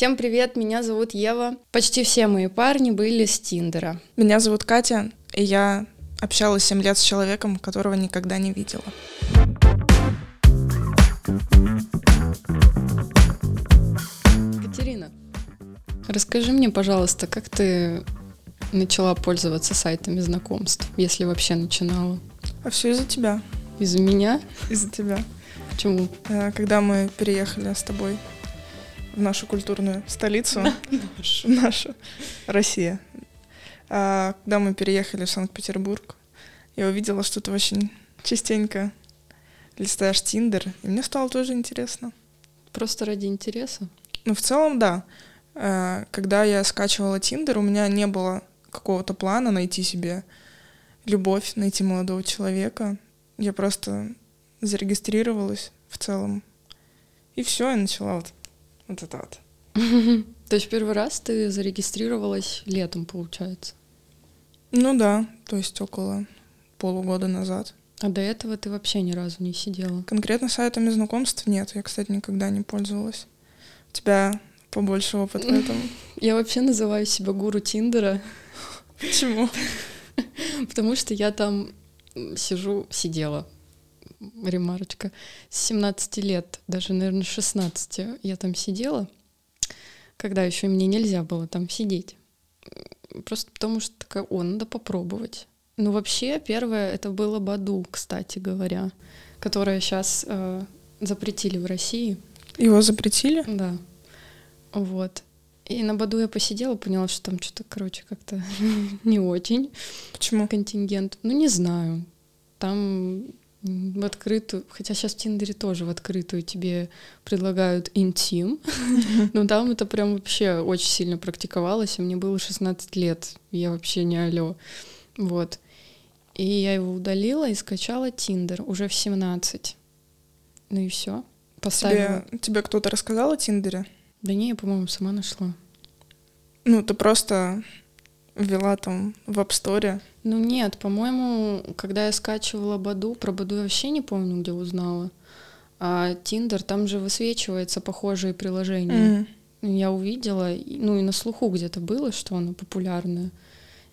Всем привет, меня зовут Ева. Почти все мои парни были с Тиндера. Меня зовут Катя, и я общалась 7 лет с человеком, которого никогда не видела. Катерина, расскажи мне, пожалуйста, как ты начала пользоваться сайтами знакомств, если вообще начинала? А все из-за тебя. Из-за меня? Из-за тебя. Почему? Когда мы переехали с тобой в нашу культурную столицу, нашу, Россия, когда мы переехали в Санкт-Петербург, я увидела, что ты очень частенько листаешь Тиндер, и мне стало тоже интересно. Просто ради интереса? Ну, в целом, да. Когда я скачивала Тиндер, у меня не было какого-то плана найти себе любовь, найти молодого человека. Я просто зарегистрировалась в целом. И все, я начала вот это вот. То есть первый раз ты зарегистрировалась летом, получается? Ну да, то есть около полугода назад. А до этого ты вообще ни разу не сидела? Конкретно сайтами знакомств нет. Я, кстати, никогда не пользовалась. У тебя побольше опыта в этом. Я вообще называю себя гуру Тиндера. Почему? Потому что я там сидела. Ремарочка. С 17 лет, даже, наверное, с 16 я там сидела, когда еще мне нельзя было там сидеть. Просто потому что такая, надо попробовать. Ну, вообще, первое, это было Баду, кстати говоря, которое сейчас запретили в России. Его запретили? Да. Вот. И на Баду я посидела, поняла, что там что-то, как-то не очень. Почему? Контингент. Ну, не знаю. Там в открытую, хотя сейчас в Тиндере тоже в открытую тебе предлагают интим, но там это прям вообще очень сильно практиковалось, и мне было 16 лет, я вообще не алё, вот. И я его удалила и скачала Тиндер уже в 17. Ну и все. Поставила. Тебе кто-то рассказал о Тиндере? Да не, я, по-моему, сама нашла. Ну, ты просто ввела там в App Store. Ну нет, по-моему, когда я скачивала Баду, про Баду я вообще не помню, где узнала. А Тиндер, там же высвечиваются похожие приложения. Я увидела, ну и на слуху где-то было, что оно популярное.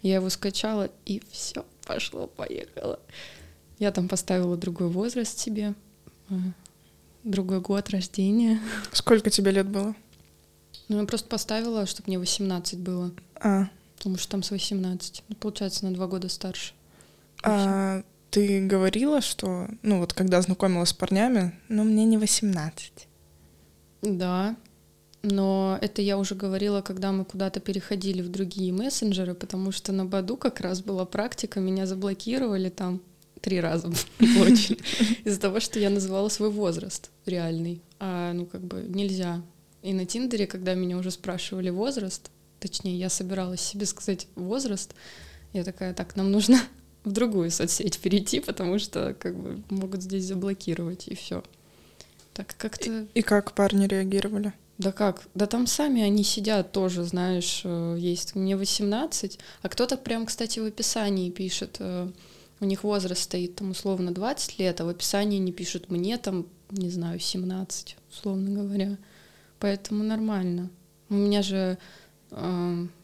Я его скачала, и все, пошло-поехало. Я там поставила другой возраст себе, другой год рождения. Сколько тебе лет было? Ну я просто поставила, чтобы мне 18 было. Потому что там с 18. Получается, на 2 года старше. А ты говорила, что... Ну вот, когда знакомилась с парнями, но мне не 18. Да, но это я уже говорила, когда мы куда-то переходили в другие мессенджеры, потому что на Баду как раз была практика, меня заблокировали там 3 раза из-за того, что я называла свой возраст реальный. А ну как бы нельзя. И на Тиндере, когда меня уже спрашивали возраст, точнее, я собиралась себе сказать возраст. Я такая, так, нам нужно в другую соцсеть перейти, потому что как бы могут здесь заблокировать, и все. Так как-то... И как парни реагировали? Да как? Да там сами они сидят тоже, знаешь, есть мне 18, а кто-то прям, кстати, в описании пишет, у них возраст стоит там условно 20 лет, а в описании не пишут мне там, не знаю, 17, условно говоря. Поэтому нормально. У меня же...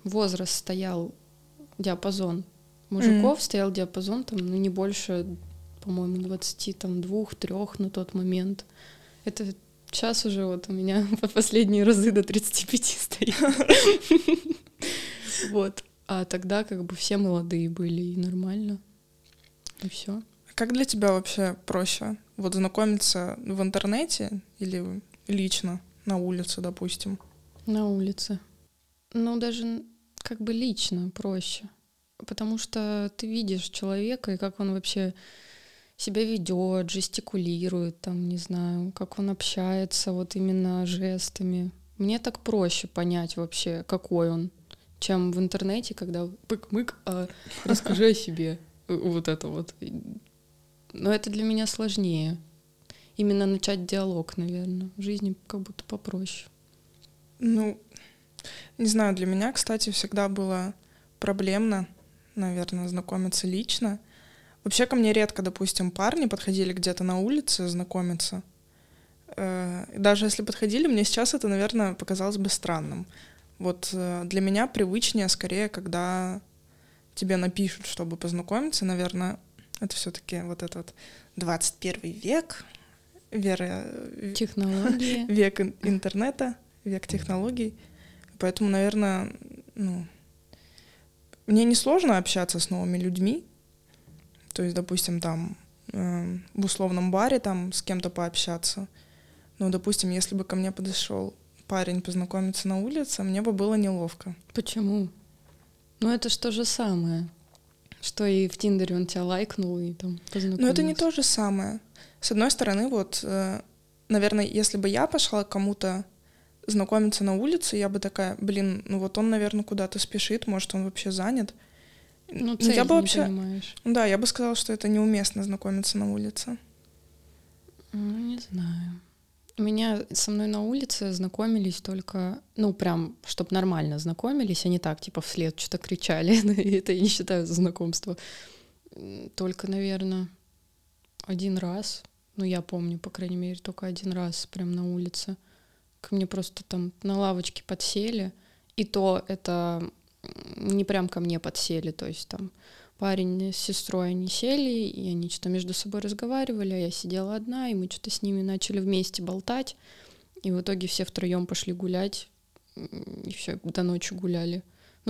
возраст стоял диапазон мужиков, стоял диапазон там, ну, не больше, по-моему, 22-3 на тот момент. Это сейчас уже вот у меня по последние разы до 35 стоит. Вот. А тогда как бы все молодые были, и нормально. И все. Как для тебя вообще проще? Вот знакомиться в интернете или лично на улице, допустим? На улице. Ну, даже как бы лично проще, потому что ты видишь человека, и как он вообще себя ведет, жестикулирует, там, не знаю, как он общается вот именно жестами. Мне так проще понять вообще, какой он, чем в интернете, когда пык-мык, а расскажи о себе, вот это вот. Но это для меня сложнее. Именно начать диалог, наверное. В жизни как будто попроще. Ну... Не знаю, для меня, кстати, всегда было проблемно, наверное, знакомиться лично. Вообще ко мне редко, допустим, парни подходили где-то на улице знакомиться. Даже если подходили, мне сейчас это, наверное, показалось бы странным. Вот для меня привычнее скорее, когда тебе напишут, чтобы познакомиться, наверное, это все-таки вот этот 21 век, технологии. Век интернета, век технологий. Поэтому, наверное, мне не сложно общаться с новыми людьми. То есть, допустим, там в условном баре там с кем-то пообщаться. Но, допустим, если бы ко мне подошел парень познакомиться на улице, мне бы было неловко. Почему? Ну, это же то же самое, что и в Тиндере он тебя лайкнул и там познакомился. Ну, это не то же самое. С одной стороны, вот, наверное, если бы я пошла к кому-то знакомиться на улице, я бы такая, вот он, наверное, куда-то спешит, может, он вообще занят. Ну, цель я бы вообще... понимаешь. Да, я бы сказала, что это неуместно знакомиться на улице. Ну, не знаю. Меня со мной на улице знакомились только, прям, чтобы нормально знакомились, а не так, типа, вслед что-то кричали, это я не считаю за знакомство. Только, наверное, один раз, я помню, по крайней мере, только один раз прям на улице. Ко мне просто там на лавочке подсели, и то это не прям ко мне подсели, то есть там парень с сестрой, они сели, и они что-то между собой разговаривали, а я сидела одна, и мы что-то с ними начали вместе болтать, и в итоге все втроем пошли гулять, и все, до ночи гуляли.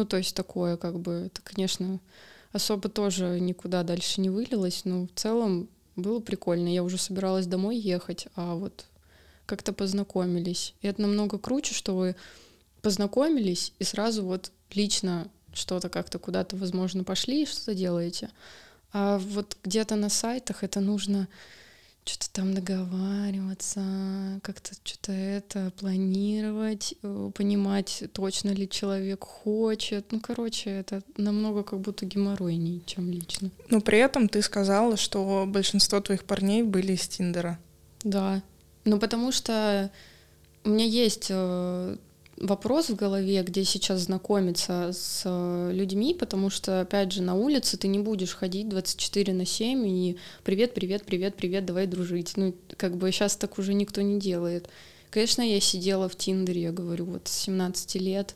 То есть такое, это, конечно, особо тоже никуда дальше не вылилось, но в целом было прикольно, я уже собиралась домой ехать, а вот как-то познакомились. И это намного круче, что вы познакомились, и сразу вот лично что-то как-то куда-то, возможно, пошли и что-то делаете. А вот где-то на сайтах это нужно что-то там договариваться, как-то что-то это планировать, понимать, точно ли человек хочет. Это намного как будто геморройнее, чем лично. Но при этом ты сказала, что большинство твоих парней были из Тиндера. Да. Потому что у меня есть... вопрос в голове, где сейчас знакомиться с людьми, потому что, опять же, на улице ты не будешь ходить 24/7 и привет, давай дружить. Сейчас так уже никто не делает. Конечно, я сидела в Тиндере, я говорю, вот с 17 лет,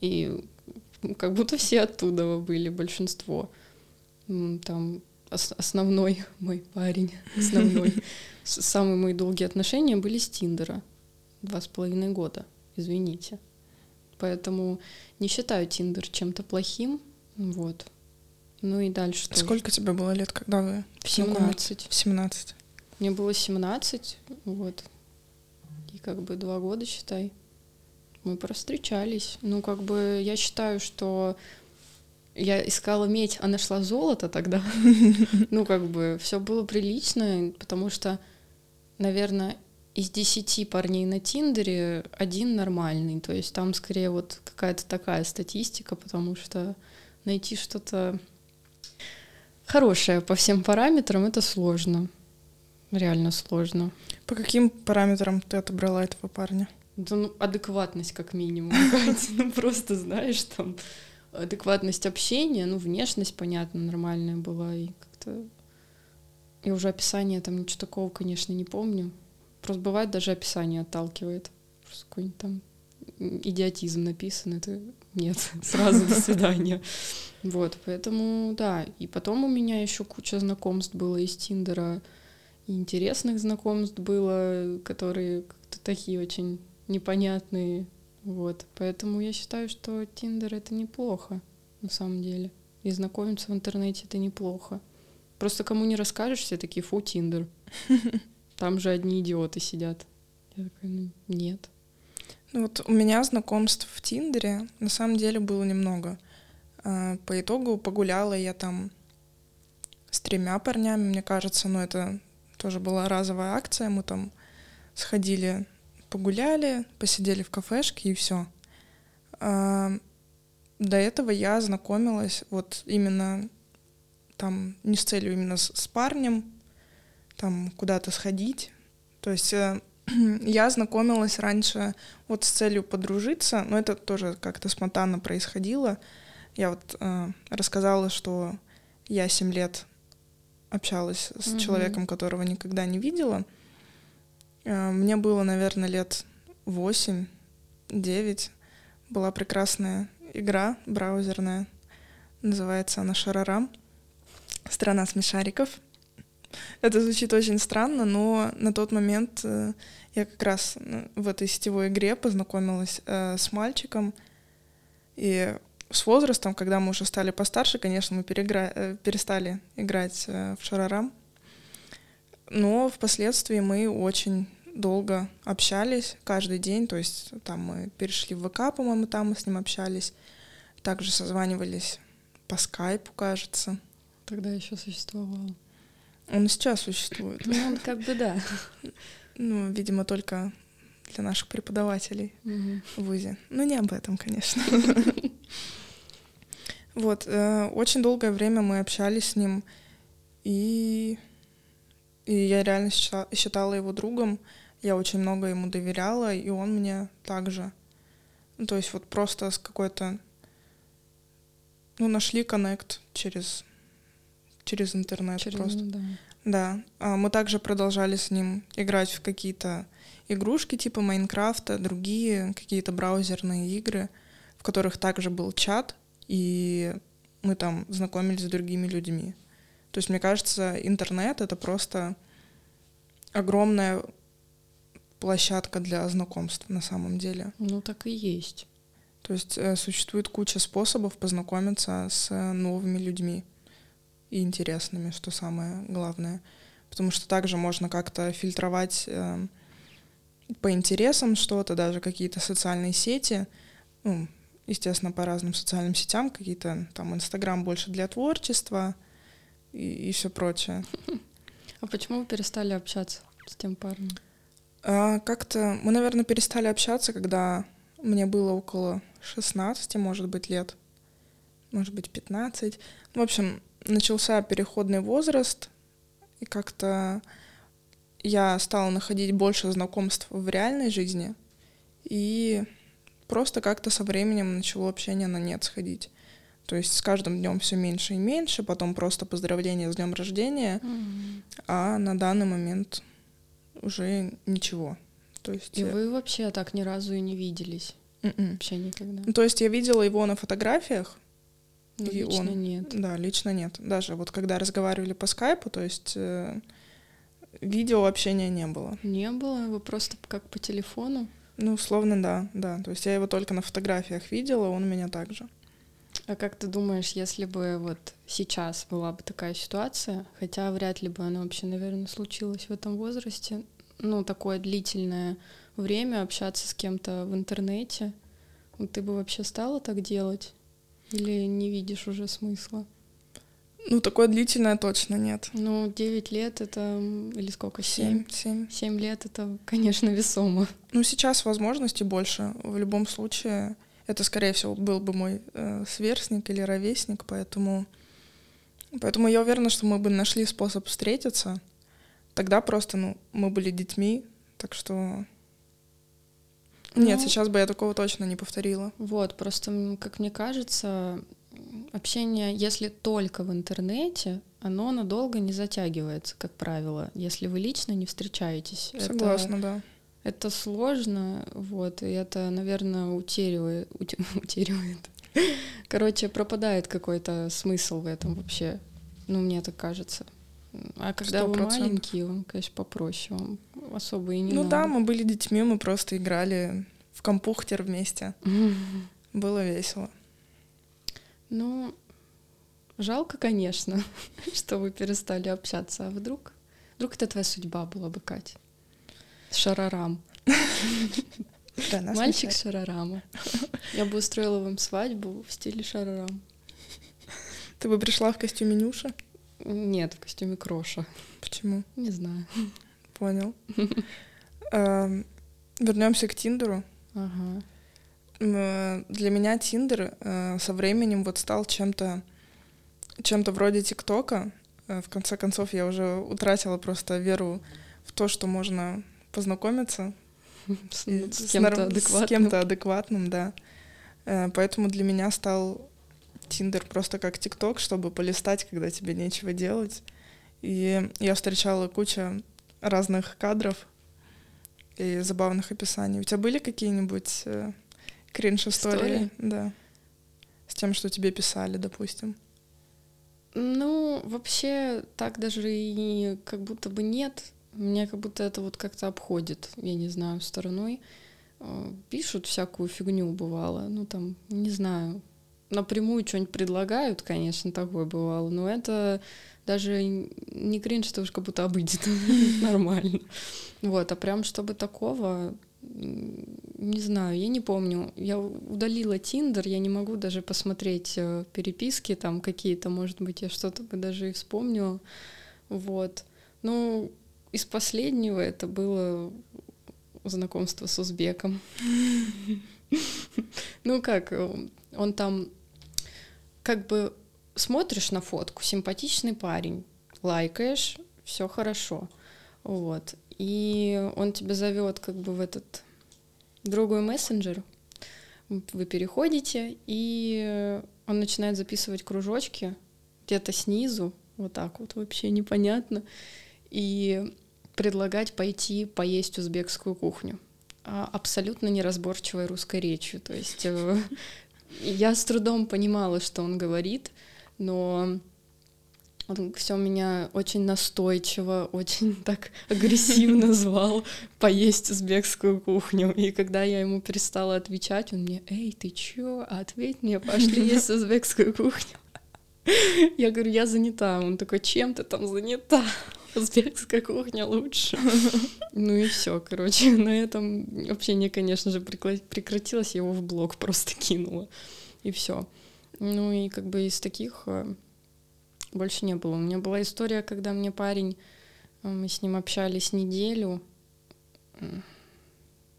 и как будто все оттуда были, большинство. Там основной мой парень, самые мои долгие отношения были с Тиндера. 2,5 года. Извините. Поэтому не считаю Тиндер чем-то плохим. Вот. И дальше что? Сколько тебе было лет, когда вы? В 17. Мне было 17, вот. И 2 года, считай. Мы провстречались. Я считаю, что я искала медь, а нашла золото тогда. Все было прилично, потому что, наверное... Из 10 парней на Тиндере 1 нормальный, то есть там скорее вот какая-то такая статистика, потому что найти что-то хорошее по всем параметрам — это сложно, реально сложно. По каким параметрам ты отобрала этого парня? Да, адекватность как минимум, просто знаешь, там адекватность общения, внешность, понятно, нормальная была, и как-то... Я уже описание там ничего такого, конечно, не помню. Просто бывает, даже описание отталкивает. Просто какой-нибудь там идиотизм написан, это нет, сразу до свидания. Вот, поэтому, да. И потом у меня еще куча знакомств было из Тиндера, интересных знакомств было, которые как-то такие очень непонятные. Вот, поэтому я считаю, что Тиндер — это неплохо, на самом деле. И знакомиться в интернете — это неплохо. Просто кому не расскажешь, все такие, фу, Тиндер. Там же одни идиоты сидят. Я такая, нет. У меня знакомств в Тиндере на самом деле было немного. По итогу погуляла я там с 3 парнями, мне кажется, это тоже была разовая акция. Мы там сходили, погуляли, посидели в кафешке и все. До этого я знакомилась именно там не с целью именно с парнем, там куда-то сходить. То есть я знакомилась раньше с целью подружиться, но это тоже как-то спонтанно происходило. Я рассказала, что я 7 лет общалась с человеком, которого никогда не видела. Мне было, наверное, лет 8-9. Была прекрасная игра браузерная. Называется она «Шарарам». Страна смешариков. Это звучит очень странно, но на тот момент я как раз в этой сетевой игре познакомилась с мальчиком. И с возрастом, когда мы уже стали постарше, конечно, мы перестали играть в «Шарарам». Но впоследствии мы очень долго общались каждый день. То есть там мы перешли в ВК, по-моему, там мы с ним общались. Также созванивались по скайпу, кажется. Тогда еще существовал. Он сейчас существует. Ну, он как бы да. Ну, видимо, только для наших преподавателей в ВУЗе. Но не об этом, конечно. Вот. Очень долгое время мы общались с ним. И я реально считала его другом. Я очень много ему доверяла, и он мне также. Ну, то есть вот просто с какой-то... Ну, нашли коннект через интернет просто. Да. А мы также продолжали с ним играть в какие-то игрушки типа Майнкрафта, другие какие-то браузерные игры, в которых также был чат, и мы там знакомились с другими людьми. То есть, мне кажется, интернет — это просто огромная площадка для знакомств на самом деле. Ну, так и есть. То есть существует куча способов познакомиться с новыми людьми и интересными, что самое главное. Потому что также можно как-то фильтровать по интересам что-то, даже какие-то социальные сети. Ну, естественно, по разным социальным сетям, какие-то там Инстаграм больше для творчества и все прочее. А почему вы перестали общаться с тем парнем? Как-то мы, наверное, перестали общаться, когда мне было около 16, может быть, лет. Может быть, 15. В общем, начался переходный возраст, и как-то я стала находить больше знакомств в реальной жизни, и просто как-то со временем начало общение на нет сходить. То есть с каждым днем все меньше и меньше, потом просто поздравления с днем рождения, а на данный момент уже ничего. То есть вы вообще так ни разу и не виделись? Вообще никогда? Ну, то есть я видела его на фотографиях, но и лично он... нет. Да, лично нет. Даже вот когда разговаривали по скайпу, то есть видео общения не было. Не было? Вы просто как по телефону? Ну, условно, да. То есть я его только на фотографиях видела, он меня также. А как ты думаешь, если бы вот сейчас была бы такая ситуация, хотя вряд ли бы она вообще, наверное, случилась в этом возрасте, ну, такое длительное время общаться с кем-то в интернете, ты бы вообще стала так делать? Или не видишь уже смысла? Ну, такое длительное точно нет. Ну, 9 лет это... Или сколько? 7. 7 лет это, конечно, весомо. Ну, сейчас возможностей больше. В любом случае, это, скорее всего, был бы мой сверстник или ровесник, поэтому я уверена, что мы бы нашли способ встретиться. Тогда просто, мы были детьми, так что... Нет, сейчас бы я такого точно не повторила. Вот, просто, как мне кажется, общение, если только в интернете, оно надолго не затягивается, как правило, если вы лично не встречаетесь. Согласна, да. Это сложно, вот, и это, наверное, утеряет. Короче, пропадает какой-то смысл в этом вообще, мне так кажется. А когда 100%. Вы маленькие, вам, конечно, попроще, вам особо и не надо. Ну да, мы были детьми, мы просто играли в компьютер вместе. Было весело. Ну, жалко, конечно, что вы перестали общаться. А вдруг это твоя судьба была бы, Кать? Шарарам. Мальчик Шарарама. Я бы устроила вам свадьбу в стиле Шарарам. Ты бы пришла в костюме Нюша? Нет, в костюме Кроша. Почему? Не знаю. Понял. Вернемся к Тиндеру. Ага. Для меня Тиндер со временем вот стал чем-то вроде ТикТока. В конце концов, я уже утратила просто веру в то, что можно познакомиться с кем-то адекватным, да. Поэтому для меня стал Тиндер просто как ТикТок, чтобы полистать, когда тебе нечего делать. И я встречала кучу разных кадров, и забавных описаний. У тебя были какие-нибудь кринж-истории? Да. С тем, что тебе писали, допустим? Ну, вообще, так даже и как будто бы нет. Меня как будто это вот как-то обходит, я не знаю, стороной. Пишут всякую фигню, бывало. Ну, там, не знаю, напрямую что-нибудь предлагают, конечно, такое бывало, но это даже не кринж, это уж как будто обыденно, нормально. Вот, а прям чтобы такого, не знаю, я не помню. Я удалила Тиндер, я не могу даже посмотреть переписки там какие-то, может быть, я что-то бы даже и вспомнила. Вот. Ну, из последнего это было знакомство с узбеком. Ну как, он там как бы смотришь на фотку, симпатичный парень, лайкаешь, все хорошо, вот. И он тебя зовет как бы в этот другой мессенджер, вы переходите, и он начинает записывать кружочки где-то снизу, вот так вот, вообще непонятно, и предлагать пойти поесть узбекскую кухню, абсолютно неразборчивой русской речью, то есть я с трудом понимала, что он говорит, но он все меня очень настойчиво, очень так агрессивно звал поесть узбекскую кухню. И когда я ему перестала отвечать, он мне: «Эй, ты чё? Ответь мне, пошли есть узбекскую кухню». Я говорю: «Я занята». Он такой: «Чем ты там занята? Узбекская кухня лучше». Ну и все, короче, на этом общение, конечно же, прекратилось, я его в блог просто кинула, и все. Ну и как бы из таких больше не было. У меня была история, когда мне парень, мы с ним общались неделю,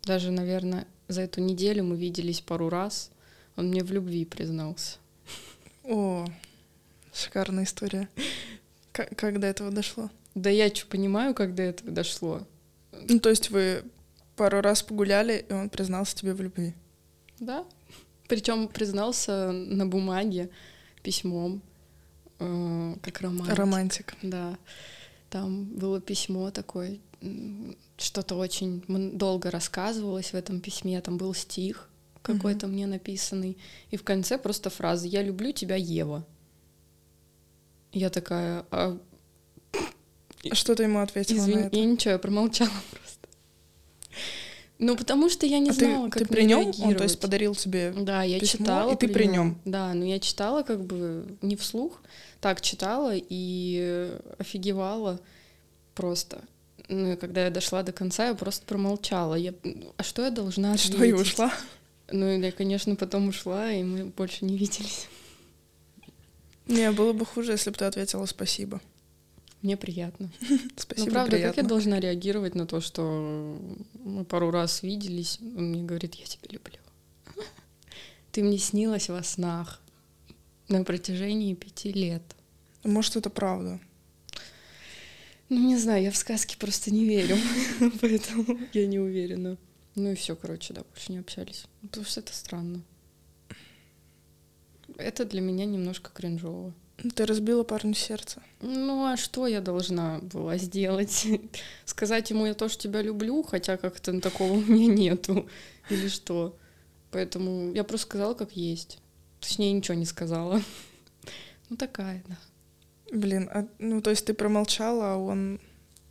даже, наверное, за эту неделю мы виделись пару раз, он мне в любви признался. О, шикарная история. Как до этого дошло? Да я что, понимаю, как до этого дошло. Ну, то есть вы пару раз погуляли, и он признался тебе в любви? Да. Причем признался на бумаге, письмом, как романтик. Романтик. Да. Там было письмо такое, что-то очень долго рассказывалось в этом письме, там был стих какой-то мне написанный, и в конце просто фраза: «Я люблю тебя, Ева». Я такая: А что ты ему ответила на это? Я ничего, я промолчала просто. Ну, потому что я не знала, как мне реагировать. Ты при нем? Он, то есть, подарил тебе да, я письмо, читала, и ты при нем? Да, ну я читала как бы не вслух, так читала и офигевала просто. Ну, и когда я дошла до конца, я просто промолчала. А что я должна ответить? Что, и ушла? Ну, я, конечно, потом ушла, и мы больше не виделись. Не, было бы хуже, если бы ты ответила «спасибо». Мне приятно. Спасибо, ну, правда, приятно. Как я должна реагировать на то, что мы пару раз виделись, он мне говорит: «Я тебя люблю. Ты мне снилась во снах на протяжении 5 лет». Может, это правда? Ну, не знаю, я в сказки просто не верю, поэтому я не уверена. Ну и все, короче, да, больше не общались, потому что это странно. Это для меня немножко кринжово. Ты разбила парню сердце. Ну, а что я должна была сделать? Сказать ему: «Я тоже тебя люблю», хотя как-то такого у меня нету, или что? Поэтому я просто сказала, как есть. Точнее, ничего не сказала. Ну, такая, да. Блин, ну, то есть ты промолчала, а он...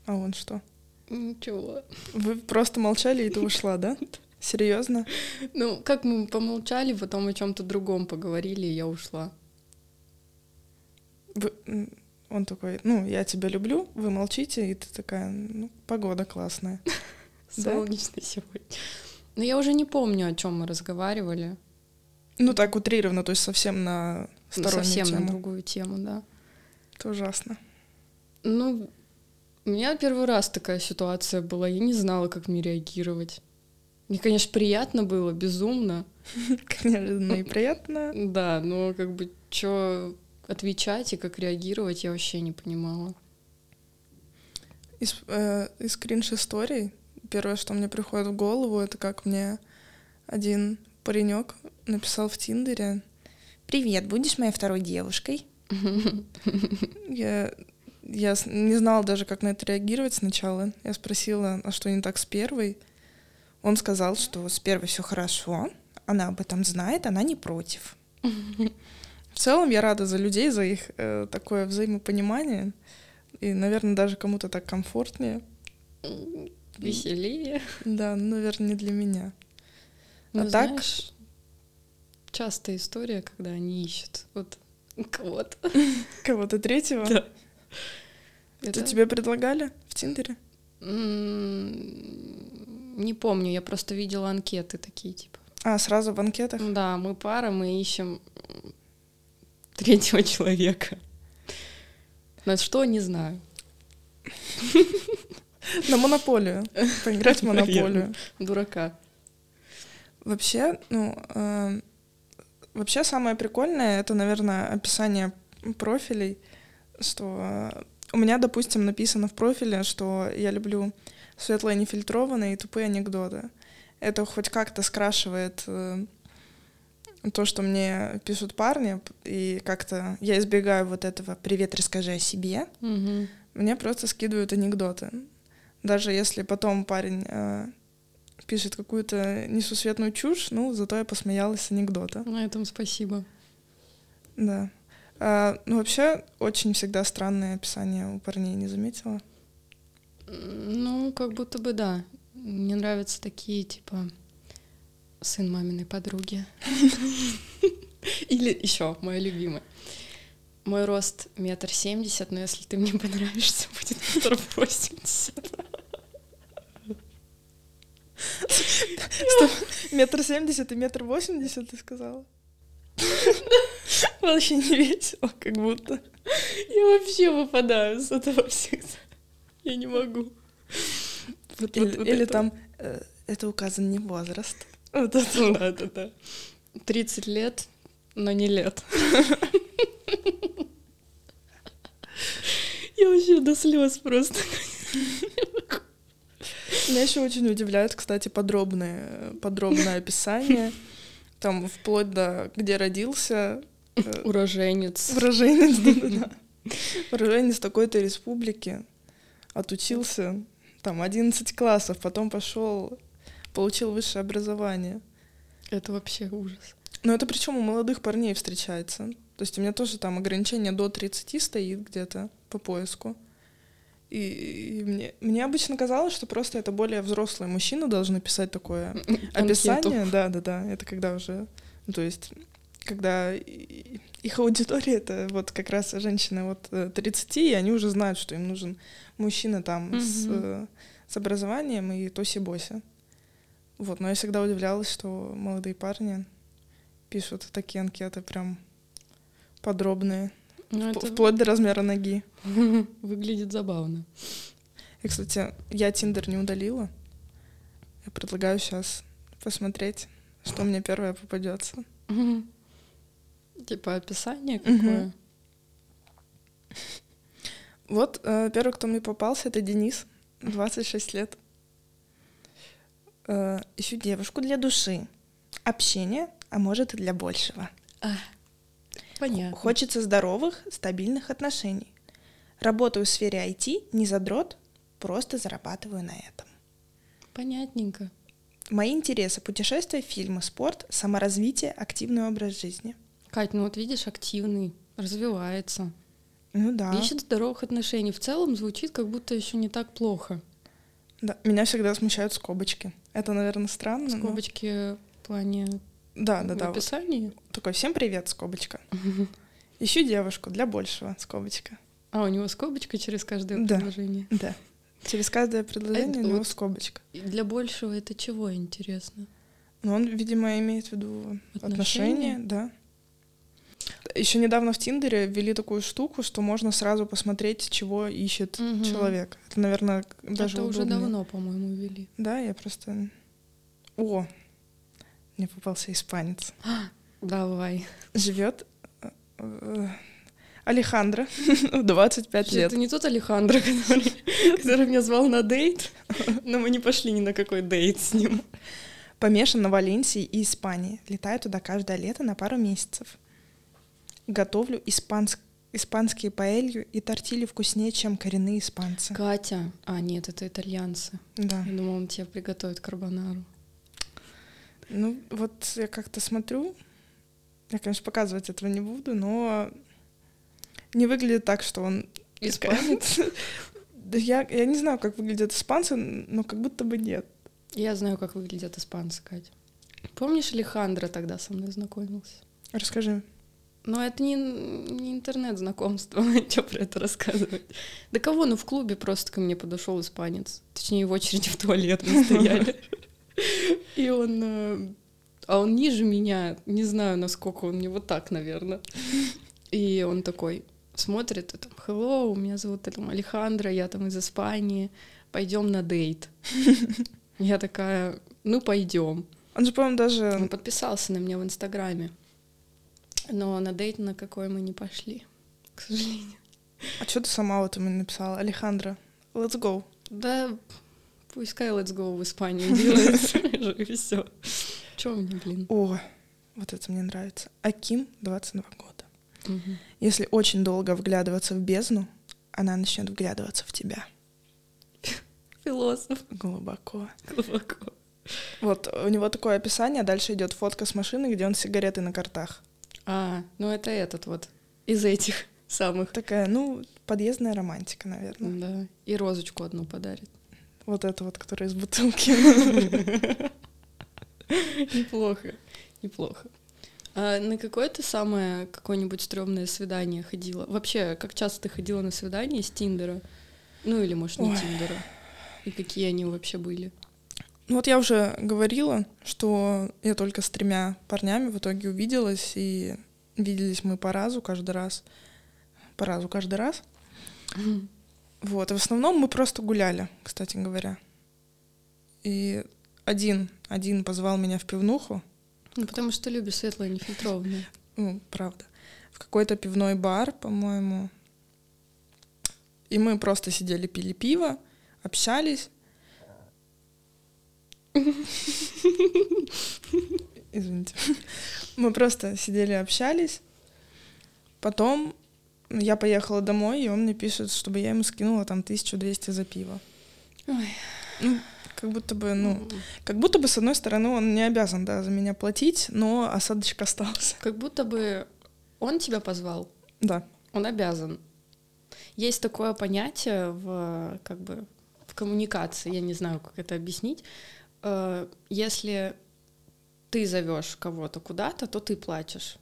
А он что? Ничего. Вы просто молчали, и ты ушла, да? Серьезно? Ну, как мы помолчали, потом о чем-то другом поговорили, и я ушла. Он такой: «Ну, я тебя люблю», вы молчите, и ты такая: «Ну, погода классная». Солнечно сегодня. Но я уже не помню, о чем мы разговаривали. Ну, так утрированно, то есть совсем на стороннюю тему. Совсем на другую тему, да. Это ужасно. Ну, у меня первый раз такая ситуация была, я не знала, как мне реагировать. Мне, конечно, приятно было, безумно. Конечно, и приятно. Да, но как бы что отвечать и как реагировать, я вообще не понимала. Из кринж-историй первое, что мне приходит в голову, это как мне один паренек написал в Тиндере: «Привет, будешь моей второй девушкой?» Я не знала даже, как на это реагировать сначала. Я спросила: «А что не так с первой?» Он сказал, что с первой все хорошо, она об этом знает, она не против. В целом я рада за людей, за их такое взаимопонимание. И, наверное, даже кому-то так комфортнее. Веселее. Да, наверное, не для меня. Ну, а знаешь, так... частая история, когда они ищут вот кого-то. Кого-то третьего? Да. Это тебе предлагали в Тиндере? Не помню, я просто видела анкеты такие, типа. А, сразу в анкетах? Да, мы пара, мы ищем третьего человека. На что, не знаю. На монополию. Поиграть в монополию. Дурака. Вообще, вообще самое прикольное, это, наверное, описание профилей, что... У меня, допустим, написано в профиле, что я люблю светлые нефильтрованные и тупые анекдоты. Это хоть как-то скрашивает то, что мне пишут парни, и как-то я избегаю вот этого «привет, расскажи о себе». Угу. Мне просто скидывают анекдоты. Даже если потом парень пишет какую-то несусветную чушь, ну, зато я посмеялась с анекдота. На этом спасибо. Да. Ну, вообще, очень всегда странное описание у парней, не заметила? Ну, как будто бы да. Мне нравятся такие, типа, сын маминой подруги. Или еще моя любимая. Мой рост 1,70 м, но если ты мне понравишься, будет 1,80 м. 1,70 м и 1,80 м, ты сказала? Вообще не весело, как будто. Я вообще выпадаю с этого всегда. Я не могу. Или там, это указан не возраст. Вот это да, это да. 30 лет, но не лет. Я вообще до слез просто. Меня еще очень удивляют, кстати, подробное описание. Там вплоть до где родился. Уроженец, да-да-да. Уроженец такой-то республики. Отучился там 11 классов, потом пошел, получил высшее образование. Это вообще ужас. Но это причем у молодых парней встречается. То есть у меня тоже там ограничение до 30 стоит где-то по поиску. И мне обычно казалось, что просто это более взрослые мужчины должны писать такое описание. Да-да-да, это когда уже... То есть, когда их аудитория — это вот как раз женщины от 30, и они уже знают, что им нужен мужчина там с образованием и тоси-боси. Вот, но я всегда удивлялась, что молодые парни пишут такие анкеты прям подробные. Вплоть до размера ноги. Выглядит забавно. И, кстати, я Тиндер не удалила. Я предлагаю сейчас посмотреть, что мне первое попадется. Типа описание какое? Вот первый, кто мне попался, это Денис, 26 лет. Ищу девушку для души. Общение, а может и для большего. Понятно. Хочется здоровых, стабильных отношений. Работаю в сфере IT, не задрот, просто зарабатываю на этом. Понятненько. Мои интересы: путешествия, фильмы, спорт, саморазвитие, активный образ жизни. Кать, ну вот видишь, активный, развивается. Ну да. Ищет здоровых отношений. В целом звучит, как будто еще не так плохо. Да, меня всегда смущают скобочки. Это, наверное, странно. Скобочки в плане... Да. В описании. Вот. Такой: всем привет, скобочка. Ищу девушку для большего, скобочка. А у него скобочка через каждое предложение? Да, через каждое предложение у него вот скобочка. Для большего это чего, интересно? Ну, он, видимо, имеет в виду отношения, да. Еще недавно в Тиндере ввели такую штуку, что можно сразу посмотреть, чего ищет человек. Это, наверное, даже это удобнее. Уже давно, по-моему, ввели. Да, я просто... О! Мне попался испанец. Давай. Живет Алехандро, 25 лет. Это не тот Алехандро, который меня звал на дейт, но мы не пошли ни на какой дейт с ним. Помешан на Валенсии и Испании. Летаю туда каждое лето на пару месяцев. Готовлю испанские паэлью и тортильи вкуснее, чем коренные испанцы. Катя. А, нет, это итальянцы. Да. Я думала, он тебе приготовит карбонару. Ну, вот я как-то смотрю, я, конечно, показывать этого не буду, но не выглядит так, что он... Испанец? Я не знаю, как выглядят испанцы, но как будто бы нет. Я знаю, как выглядят испанцы, Катя. Помнишь, Алехандро тогда со мной знакомился? Расскажи. Но это не интернет-знакомство, что про это рассказывать. Да кого? Ну в клубе просто ко мне подошел испанец. Точнее, в очереди в туалет мы стояли. И он... А он ниже меня, не знаю, насколько он мне, вот так, наверное. И он такой смотрит, и там, hello, меня зовут Алехандро, я там из Испании, пойдем на дейт. Я такая, ну пойдем. Он же, по-моему, даже... Он подписался на меня в Инстаграме. Но на дейт на какой мы не пошли, к сожалению. А что ты сама вот ему написала? Алехандро, let's go. Да, пускай let's go в Испании делается, и все. Чё мне, блин? О, вот это мне нравится. Аким, 22 года. Угу. Если очень долго вглядываться в бездну, она начнет вглядываться в тебя. Философ. Глубоко. Глубоко. Вот, у него такое описание, дальше идет фотка с машины, где он сигареты на картах. А, ну это этот вот, из этих самых. Такая, ну, подъездная романтика, наверное. Да, и розочку одну подарит. Вот эту вот, которая из бутылки. Неплохо, неплохо. А на какое ты самое какое-нибудь стрёмное свидание ходила? Вообще, как часто ты ходила на свидания из Тиндера? Ну или, может, не Тиндера? И какие они вообще были? Ну вот я уже говорила, что я только с 3 парнями в итоге увиделась, и виделись мы по разу каждый раз. По разу каждый раз. Mm-hmm. Вот, и в основном мы просто гуляли, кстати говоря. И один позвал меня в пивнуху. Ну потому что любишь светлое, нефильтрованное. Ну, правда. В какой-то пивной бар, по-моему. И мы просто сидели, пили пиво, общались. Извините. Мы просто сидели, общались. Потом я поехала домой, и он мне пишет, чтобы я ему скинула там 1200 за пиво. Ой. Ну, как будто бы, с одной стороны, он не обязан, да, за меня платить, но осадочек остался. Как будто бы он тебя позвал. Да. Он обязан. Есть такое понятие в, как бы, в коммуникации, я не знаю, как это объяснить. Если ты зовешь кого-то куда-то, то ты платишь.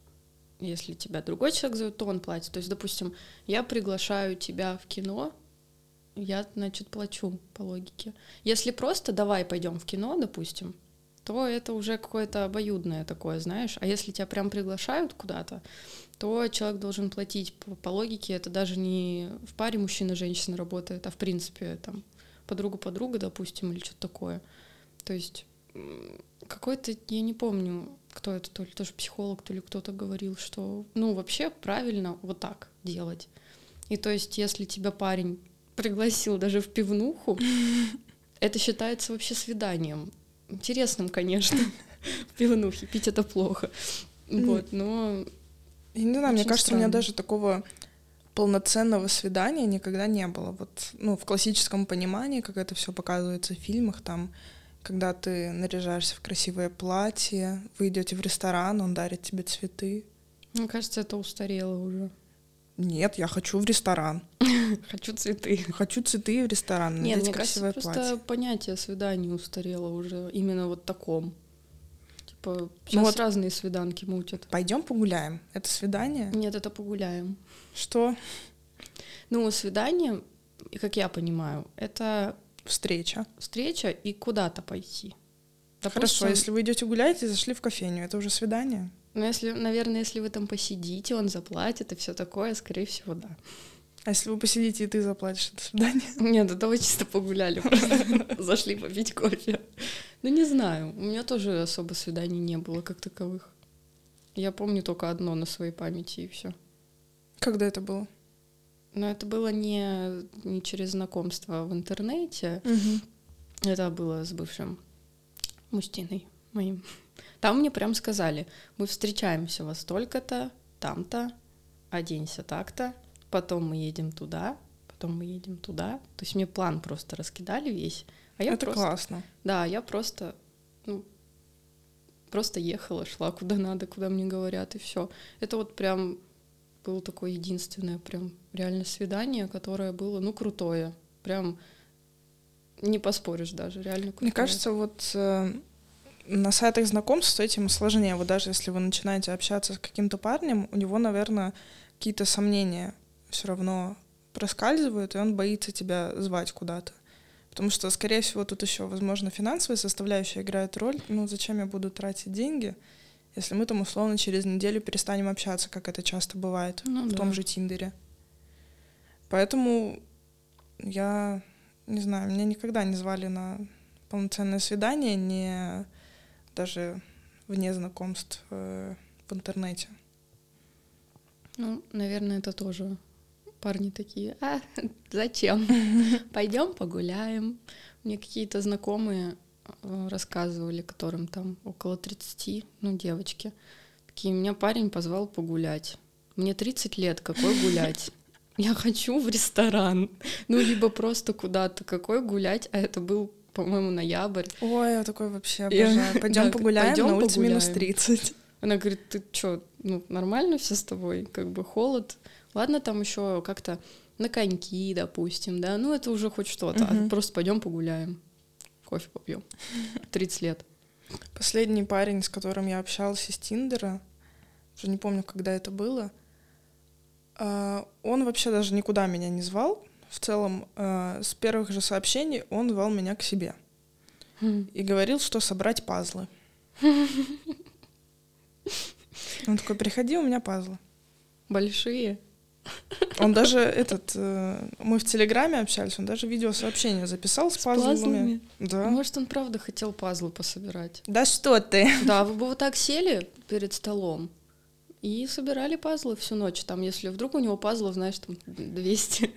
Если тебя другой человек зовет, то он платит. То есть, допустим, я приглашаю тебя в кино, я, значит, плачу по логике. Если просто давай пойдем в кино, допустим, то это уже какое-то обоюдное такое, знаешь. А если тебя прям приглашают куда-то, то человек должен платить. По логике это даже не в паре мужчина-женщина работает, а в принципе там подруга-подруга, допустим, или что-то такое. То есть какой-то, я не помню, кто это, то ли тоже психолог, то ли кто-то говорил, что ну вообще правильно вот так делать. И то есть если тебя парень пригласил даже в пивнуху, это считается вообще свиданием. Интересным, конечно, в пивнухе. Пить это плохо. Вот, но... Я не знаю, мне кажется, у меня даже такого полноценного свидания никогда не было. Вот, ну, в классическом понимании, как это все показывается в фильмах, там, когда ты наряжаешься в красивое платье, вы идете в ресторан, он дарит тебе цветы. Мне кажется, это устарело уже. Нет, я хочу в ресторан. Хочу цветы. Хочу цветы в ресторан. Нет, мне кажется, просто понятие свидания устарело уже именно вот таком. Типа сейчас разные свиданки мутят. Пойдем погуляем. Это свидание? Нет, это погуляем. Что? Ну, свидание, как я понимаю, это встреча. Встреча и куда-то пойти. Хорошо, если вы идете гулять и зашли в кофейню, это уже свидание? Ну, если, наверное, если вы там посидите, он заплатит и все такое, скорее всего, да. А если вы посидите, и ты заплатишь, это свидание? Нет, это вы чисто погуляли просто, зашли попить кофе. Ну, не знаю, у меня тоже особо свиданий не было как таковых. Я помню только одно на своей памяти, и все. Когда это было? Ну, это было не через знакомство в интернете, это было с бывшим мужчиной моим. Там мне прям сказали, мы встречаемся во столько-то, там-то, оденься так-то, потом мы едем туда, То есть мне план просто раскидали весь. А я это просто, классно. Да, я просто, ну, Просто ехала, шла куда надо, куда мне говорят, и все. Это вот прям было такое единственное прям реально свидание, которое было, ну, крутое. Прям не поспоришь даже, реально крутое. Мне кажется, вот на сайтах знакомств с этим сложнее. Вот даже если вы начинаете общаться с каким-то парнем, у него, наверное, какие-то сомнения все равно проскальзывают, и он боится тебя звать куда-то. Потому что, скорее всего, тут еще, возможно, финансовая составляющая играет роль. Ну, зачем я буду тратить деньги, если мы там, условно, через неделю перестанем общаться, как это часто бывает в том же Тиндере. Поэтому я, не знаю, меня никогда не звали на полноценное свидание, не даже вне знакомств в интернете. Ну, наверное, это тоже... Парни такие, а зачем? Пойдем погуляем. Мне какие-то знакомые рассказывали, которым там около 30, ну, девочки. Такие, меня парень позвал погулять. Мне 30 лет, какой гулять? Я хочу в ресторан. Ну, либо просто куда-то, какой гулять? А это был, по-моему, ноябрь. Ой, я такой вообще обожаю. Пойдем погуляем, на улице минус 30. Она говорит, ты что, ну, нормально все с тобой? Как бы холод... Ладно, там еще как-то на коньки, допустим, да, ну это уже хоть что-то, а просто пойдем погуляем, кофе попьем. 30 лет. Последний парень, с которым я общалась из Тиндера, уже не помню, когда это было, он вообще даже никуда меня не звал, в целом с первых же сообщений он звал меня к себе и говорил, что собрать пазлы. Он такой, приходи, у меня пазлы. Большие. Он даже этот... Мы в Телеграме общались, он даже видеосообщение записал с пазлами. Да. Может, он правда хотел пазлы пособирать. Да что ты! Да, вы бы вот так сели перед столом и собирали пазлы всю ночь. Там, если вдруг у него пазлов, знаешь, там 200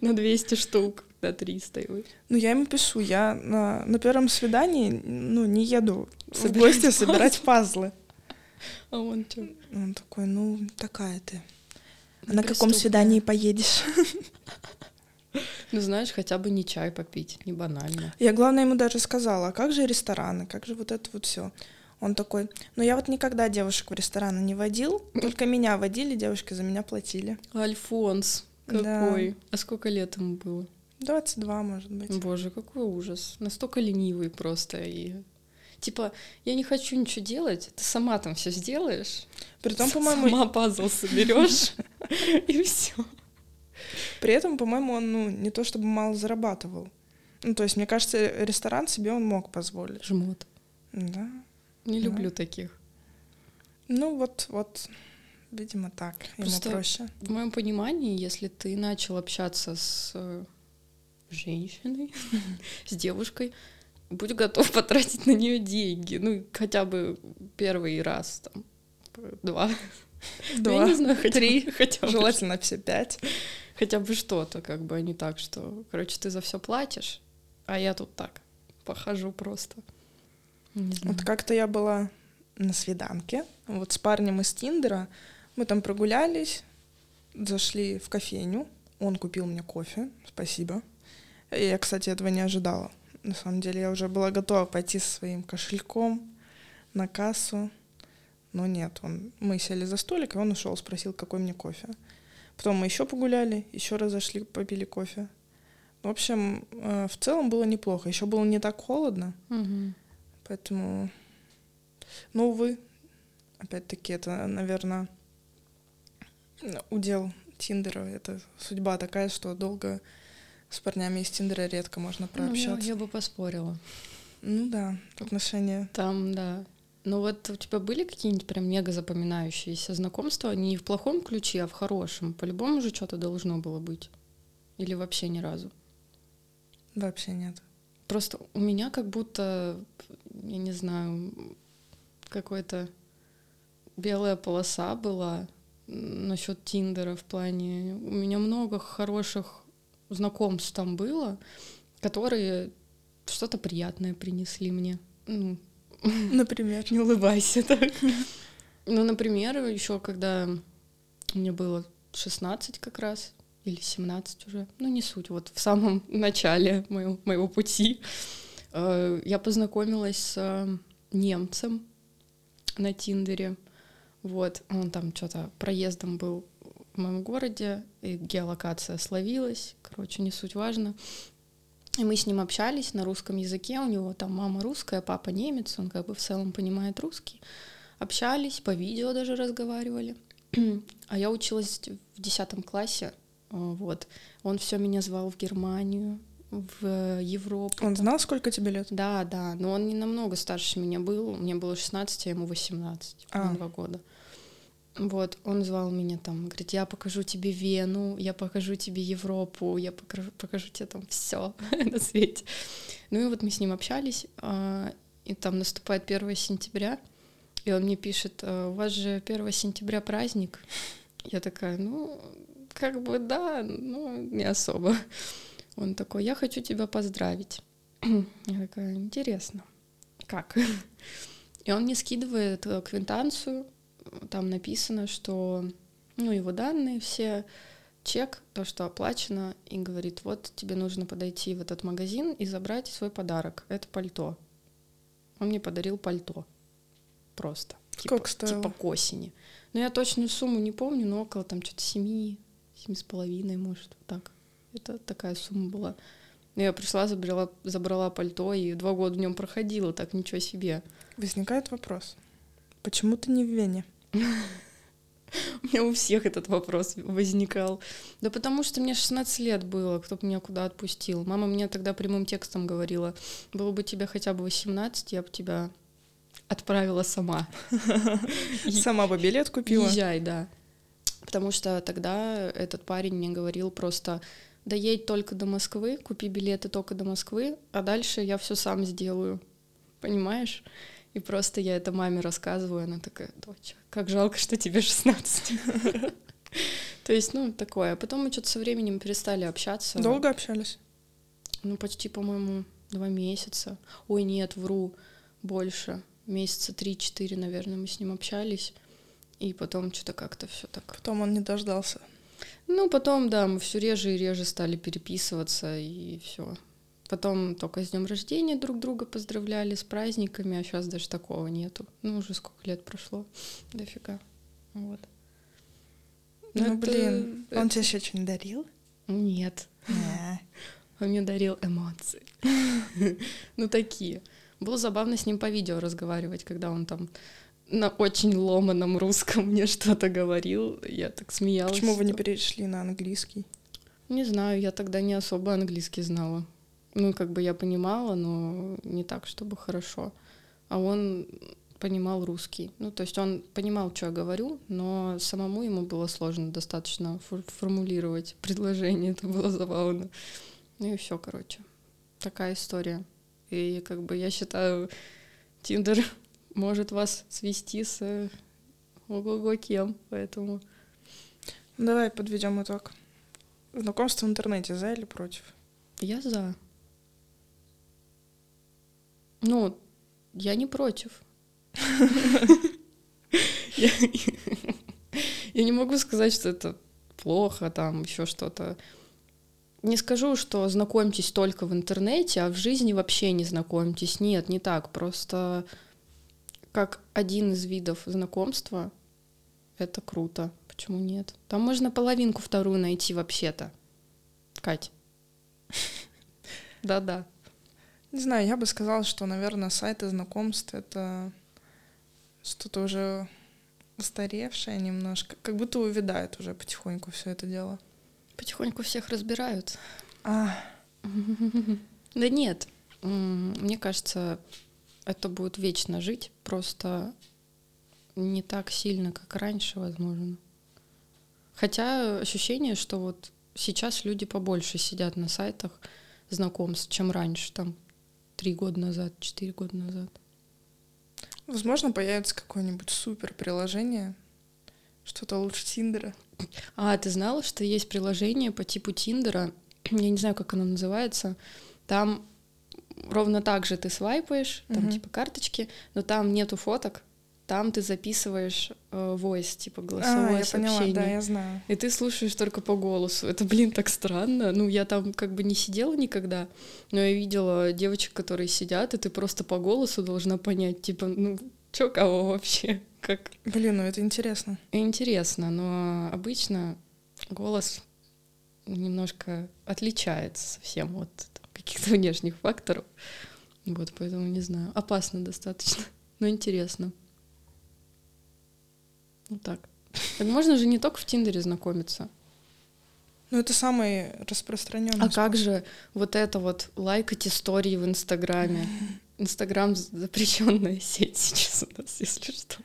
на 200 штук, на 300. И вы... Ну, я ему пишу, я на первом свидании, ну, не еду в гости собирать пазлы. А он что? Он такой, ну, такая ты. А на каком свидании поедешь? Ну, знаешь, хотя бы не чай попить, не банально. Я, главное, ему даже сказала, а как же рестораны, как же вот это вот все. Он такой, ну, я вот никогда девушек в рестораны не водил, только меня водили, девушки за меня платили. Альфонс какой. Да. А сколько лет ему было? 22, может быть. Боже, какой ужас. Настолько ленивый просто и... Типа, я не хочу ничего делать, ты сама там все сделаешь. Притом, по-моему, сама пазл соберешь и все. При этом, по-моему, он не то чтобы мало зарабатывал. Ну, то есть, мне кажется, ресторан себе он мог позволить. Жмот. Да. Не люблю таких. Ну, вот, видимо, так. Ему проще. В моем понимании, если ты начал общаться с женщиной, с девушкой, будь готов потратить на нее деньги. Ну, хотя бы первый раз, там, 2. Я не знаю, 3. Хотя бы, желательно все 5. Хотя бы что-то, как бы, а не так, что, короче, ты за все платишь, а я тут так похожу просто. Вот как-то я была на свиданке, вот с парнем из Тиндера. Мы там прогулялись, зашли в кофейню. Он купил мне кофе, спасибо. Я, кстати, этого не ожидала. На самом деле, я уже была готова пойти со своим кошельком на кассу, но нет. Мы сели за столик, и он ушел, спросил, какой мне кофе. Потом мы еще погуляли, еще раз зашли, попили кофе. В общем, в целом было неплохо. Еще было не так холодно, поэтому... Ну, увы, опять-таки, это, наверное, удел Тиндера. Это судьба такая, что долго... С парнями из Тиндера редко можно прообщаться. Ну, я бы поспорила. Ну да, отношения. Там, да. Но вот у тебя были какие-нибудь прям мега запоминающиеся знакомства? Не в плохом ключе, а в хорошем. По-любому же что-то должно было быть. Или вообще ни разу? Вообще нет. Просто у меня как будто, я не знаю, какая-то белая полоса была насчет Тиндера в плане... У меня много хороших знакомств там было, которые что-то приятное принесли мне. Ну, например? Не улыбайся так. Ну, например, еще когда мне было 16 как раз, или 17 уже, ну, не суть, вот в самом начале моего пути я познакомилась с немцем на Тиндере. Вот, он там что-то проездом был в моем городе, и геолокация словилась, короче, не суть важно. И мы с ним общались на русском языке, у него там мама русская, папа немец, он как бы в целом понимает русский. Общались, по видео даже разговаривали. А я училась в 10 классе, вот. Он все меня звал в Германию, в Европу. Он знал, сколько тебе лет? Да, да, но он не намного старше меня был. Мне было 16, а ему 18, на 2 года. Вот, он звал меня там, говорит, я покажу тебе Вену, я покажу тебе Европу, я покажу тебе там все на свете. Ну и вот мы с ним общались, и там наступает 1 сентября, и он мне пишет, у вас же 1 сентября праздник. Я такая, ну, как бы да, но не особо. Он такой, я хочу тебя поздравить. Я такая, интересно, как? И он мне скидывает квитанцию, там написано, что, ну, его данные все, чек, то, что оплачено, и говорит, вот тебе нужно подойти в этот магазин и забрать свой подарок, это пальто. Он мне подарил пальто, просто, типа к осени. Но я точную сумму не помню, но около там что-то 7,5, может, вот так. Это такая сумма была. Но я пришла, забрала пальто, и 2 года в нем проходила, так ничего себе. Возникает вопрос, почему ты не в Вене? У меня у всех этот вопрос возникал. Да потому что мне 16 лет было, кто бы меня куда отпустил. Мама мне тогда прямым текстом говорила, было бы тебе хотя бы 18, я бы тебя отправила сама. Сама бы билет купила? Езжай, да. Потому что тогда этот парень мне говорил просто, доедь только до Москвы, купи билеты только до Москвы, а дальше я все сам сделаю, понимаешь? И просто я это маме рассказываю, она такая, доча, как жалко, что тебе 16. То есть, ну, такое. А потом мы что-то со временем перестали общаться. Долго общались? Ну, почти, по-моему, 2 месяца. Ой, нет, вру, больше. Месяца 3-4, наверное, мы с ним общались. И потом что-то как-то все так. Потом он не дождался. Ну, потом, да, мы все реже и реже стали переписываться, и все. Потом только с днем рождения друг друга поздравляли, с праздниками, а сейчас даже такого нету. Ну, уже сколько лет прошло, дофига. Вот. Ну, блин, он тебе еще что-нибудь дарил? Нет. Он мне дарил эмоции. Ну, такие. Было забавно с ним по видео разговаривать, когда он там на очень ломаном русском мне что-то говорил. Я так смеялась. Почему вы не перешли на английский? Не знаю, я тогда не особо английский знала. Ну, как бы я понимала, но не так, чтобы хорошо. А он понимал русский. Ну, то есть он понимал, что я говорю, но самому ему было сложно достаточно формулировать предложение. Это было забавно. Ну и все, короче. Такая история. И как бы я считаю, Тиндер может вас свести с ого-го кем, поэтому... Давай подведем итог. Знакомство в интернете за или против? Я за. Ну, я не против. Я не могу сказать, что это плохо, там еще что-то. Не скажу, что знакомьтесь только в интернете, а в жизни вообще не знакомьтесь. Нет, не так, просто... как один из видов знакомства, это круто. Почему нет? Там можно половинку вторую найти вообще-то. Кать. Да-да. Не знаю, я бы сказала, что, наверное, сайты знакомств — это что-то уже устаревшее немножко. Как будто увядает уже потихоньку все это дело. Потихоньку всех разбирают. Да нет. Мне кажется... это будет вечно жить, просто не так сильно, как раньше, возможно. Хотя ощущение, что вот сейчас люди побольше сидят на сайтах знакомств, чем раньше, там, 3 года назад, 4 года назад. Возможно, появится какое-нибудь супер приложение, что-то лучше Тиндера. А, ты знала, что есть приложение по типу Тиндера, я не знаю, как оно называется, там... ровно так же ты свайпаешь, там типа карточки, но там нету фоток, там ты записываешь voice, типа голосовое сообщение. Поняла, да, я знаю. И ты слушаешь только по голосу. Это, блин, так странно. Ну, я там как бы не сидела никогда, но я видела девочек, которые сидят, и ты просто по голосу должна понять, типа, ну, чё кого вообще, как. Блин, ну это интересно. Интересно, но обычно голос немножко отличается совсем от каких-то внешних факторов. Вот, поэтому не знаю. Опасно достаточно, но интересно. Вот так. Так можно же не только в Тиндере знакомиться. Ну, это самый распространенный. А как же вот это вот лайкать истории в Инстаграме? Инстаграм запрещенная сеть сейчас у нас, если что.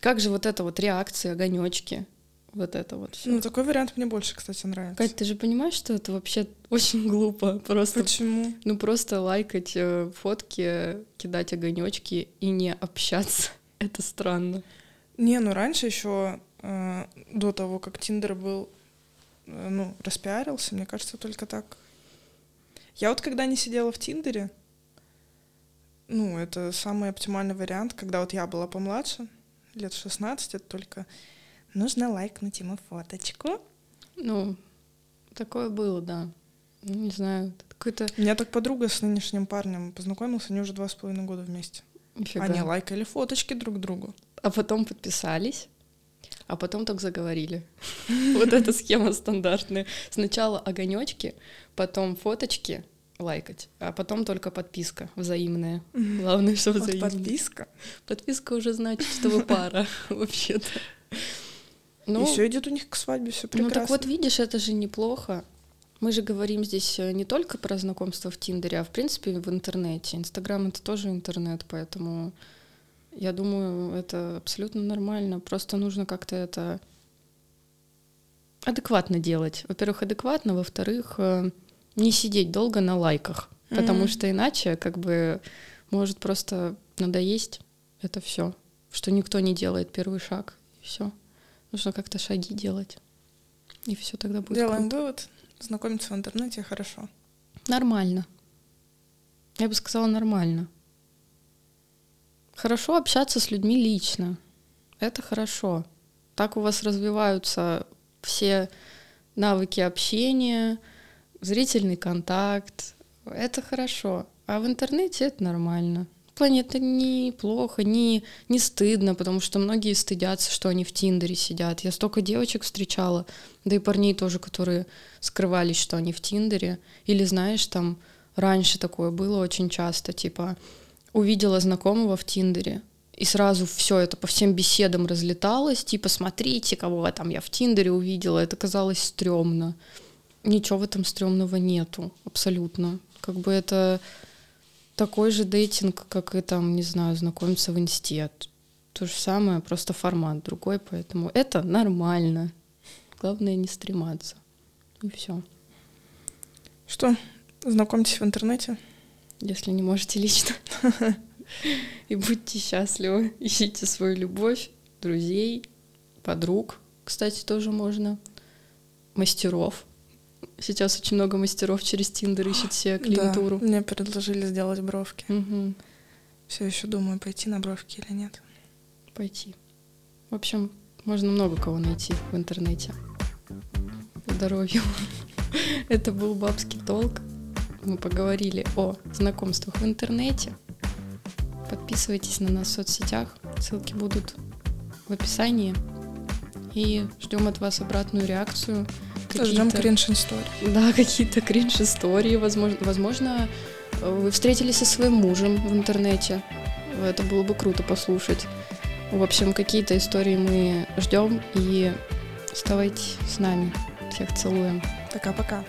Как же вот это вот реакции, огонечки? Вот это вот всё. Ну, такой вариант мне больше, кстати, нравится. Кать, ты же понимаешь, что это вообще очень глупо. Просто, почему? Ну, просто лайкать фотки, кидать огонечки и не общаться. Это странно. Не, ну раньше еще до того, как Тиндер был, ну, распиарился, мне кажется, только так. Я вот когда не сидела в Тиндере, ну, это самый оптимальный вариант, когда вот я была помладше, лет 16, это только... Нужно лайкнуть ему фоточку. Ну, такое было, да. Не знаю, какой-то... У меня так подруга с нынешним парнем познакомилась, они уже 2,5 года вместе. Нифига. Они лайкали фоточки друг другу. А потом подписались, а потом так заговорили. Вот эта схема стандартная. Сначала огонечки, потом фоточки лайкать, а потом только подписка взаимная. Главное, что взаимная. Подписка? Подписка уже значит, что вы пара вообще-то. Ну, и все идет у них к свадьбе, все прекрасно. Ну так вот, видишь, это же неплохо. Мы же говорим здесь не только про знакомство в Тиндере, а в принципе в интернете. Инстаграм — это тоже интернет, поэтому я думаю, это абсолютно нормально. Просто нужно как-то это адекватно делать. Во-первых, адекватно, во-вторых, не сидеть долго на лайках, потому что иначе как бы может просто надоесть это все, что никто не делает первый шаг, и все. Нужно как-то шаги делать, и все тогда будет. Делаем круто. Вывод. Знакомиться в интернете хорошо. Нормально. Я бы сказала, нормально. Хорошо общаться с людьми лично. Это хорошо. Так у вас развиваются все навыки общения, зрительный контакт. Это хорошо. А в интернете это нормально. В плане это неплохо, не стыдно, потому что многие стыдятся, что они в Тиндере сидят. Я столько девочек встречала, да и парней тоже, которые скрывались, что они в Тиндере. Или, знаешь, там раньше такое было очень часто, типа увидела знакомого в Тиндере, и сразу все это по всем беседам разлеталось, типа смотрите, кого там я в Тиндере увидела, это казалось стрёмно. Ничего в этом стрёмного нету, абсолютно. Как бы это... Такой же дейтинг, как и там, не знаю, знакомиться в инсте. То же самое, просто формат другой, поэтому это нормально. Главное не стрематься. И все. Что, знакомьтесь в интернете? Если не можете лично. И будьте счастливы. Ищите свою любовь, друзей, подруг, кстати, тоже можно. Мастеров. Сейчас очень много мастеров через Тиндер ищут себе клиентуру. Да, мне предложили сделать бровки. Угу. Все еще думаю, пойти на бровки или нет. Пойти. В общем, можно много кого найти в интернете. Здоровья. Это был «Бабский толк». Мы поговорили о знакомствах в интернете. Подписывайтесь на нас в соцсетях. Ссылки будут в описании. И ждем от вас обратную реакцию. Ждем кринж-истории. Да, какие-то кринж-истории. Возможно, вы встретились со своим мужем в интернете. Это было бы круто послушать. В общем, какие-то истории мы ждем. И оставайтесь с нами. Всех целуем. Пока-пока.